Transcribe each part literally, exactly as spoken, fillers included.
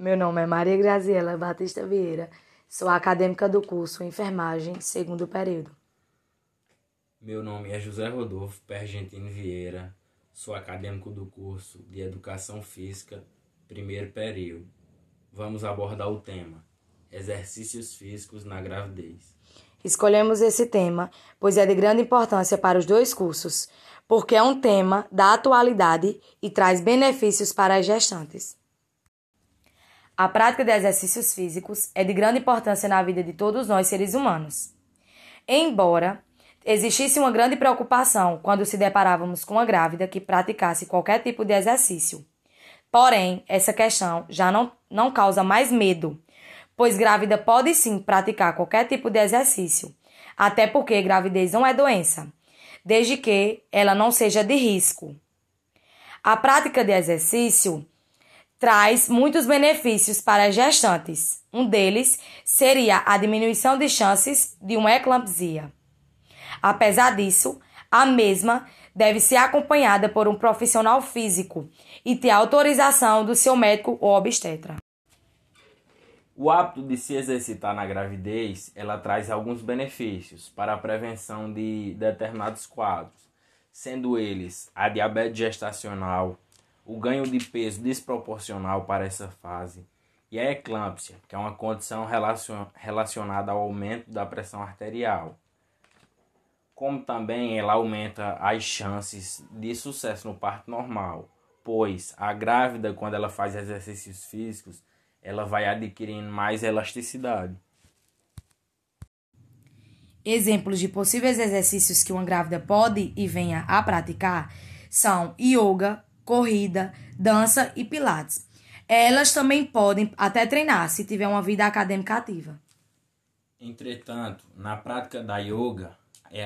Meu nome é Maria Graziela Batista Vieira, sou acadêmica do curso Enfermagem, segundo período. Meu nome é José Rodolfo Pergentino Vieira, sou acadêmico do curso de Educação Física, primeiro período. Vamos abordar o tema, exercícios físicos na gravidez. Escolhemos esse tema, pois é de grande importância para os dois cursos, porque é um tema da atualidade e traz benefícios para as gestantes. A prática de exercícios físicos é de grande importância na vida de todos nós seres humanos. Embora existisse uma grande preocupação quando se deparávamos com uma grávida que praticasse qualquer tipo de exercício. Porém, essa questão já não, não causa mais medo, pois grávida pode sim praticar qualquer tipo de exercício, até porque gravidez não é doença, desde que ela não seja de risco. A prática de exercício traz muitos benefícios para as gestantes. Um deles seria a diminuição de chances de uma eclâmpsia. Apesar disso, a mesma deve ser acompanhada por um profissional físico e ter autorização do seu médico ou obstetra. O hábito de se exercitar na gravidez, ela traz alguns benefícios para a prevenção de determinados quadros, sendo eles a diabetes gestacional, o ganho de peso desproporcional para essa fase e a eclâmpsia, que é uma condição relacionada ao aumento da pressão arterial, como também ela aumenta as chances de sucesso no parto normal, pois a grávida, quando ela faz exercícios físicos, ela vai adquirindo mais elasticidade. Exemplos de possíveis exercícios que uma grávida pode e venha a praticar são yoga, corrida, dança e pilates. Elas também podem até treinar se tiver uma vida acadêmica ativa. Entretanto, na prática da yoga,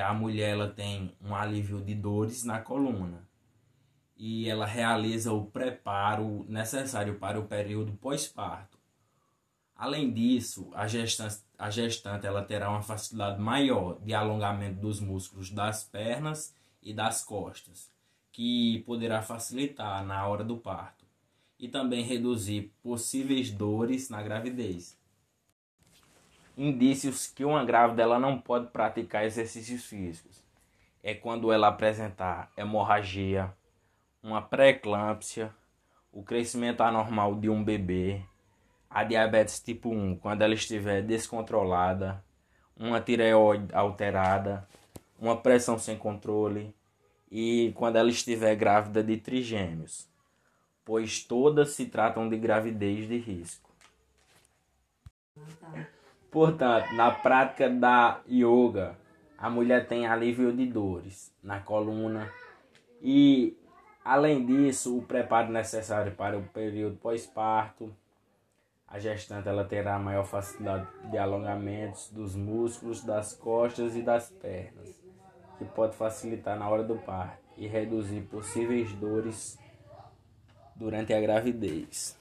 a mulher ela tem um alívio de dores na coluna e ela realiza o preparo necessário para o período pós-parto. Além disso, a gestante, a gestante ela terá uma facilidade maior de alongamento dos músculos das pernas e das costas, que poderá facilitar na hora do parto e também reduzir possíveis dores na gravidez. Indícios que uma grávida ela não pode praticar exercícios físicos é quando ela apresentar hemorragia, uma pré-eclâmpsia, o crescimento anormal de um bebê, a diabetes tipo um quando ela estiver descontrolada, uma tireoide alterada, uma pressão sem controle, e quando ela estiver grávida de trigêmeos, pois todas se tratam de gravidez de risco. Portanto, na prática da yoga, a mulher tem alívio de dores na coluna e, além disso, o preparo necessário para o período pós-parto. A gestante ela terá maior facilidade de alongamentos dos músculos, das costas e das pernas, que pode facilitar na hora do parto e reduzir possíveis dores durante a gravidez.